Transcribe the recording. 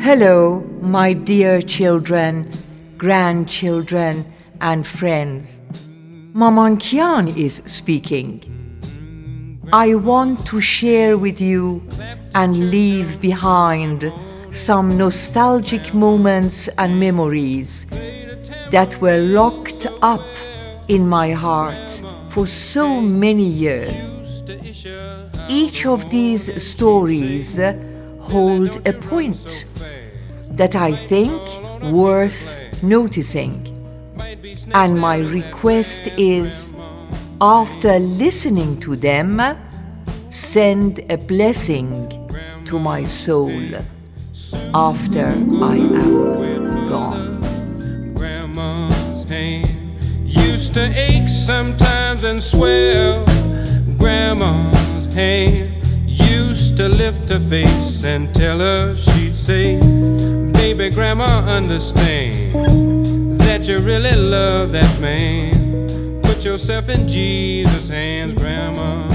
Hello, my dear children, grandchildren, and friends. Maman Kian is speaking. I want to share with you and leave behind some nostalgic moments and memories that were locked up in my heart for so many years. Each of these stories hold a point that I think worth noticing. And my request is, after listening to them, send a blessing to my soul after I am gone. Grandma's hand used to ache sometimes and swell. Grandma's hand used to lift her face and tell her, she'd say, "Baby, Grandma, understand that you really love that man. Put yourself in Jesus' hands, Grandma."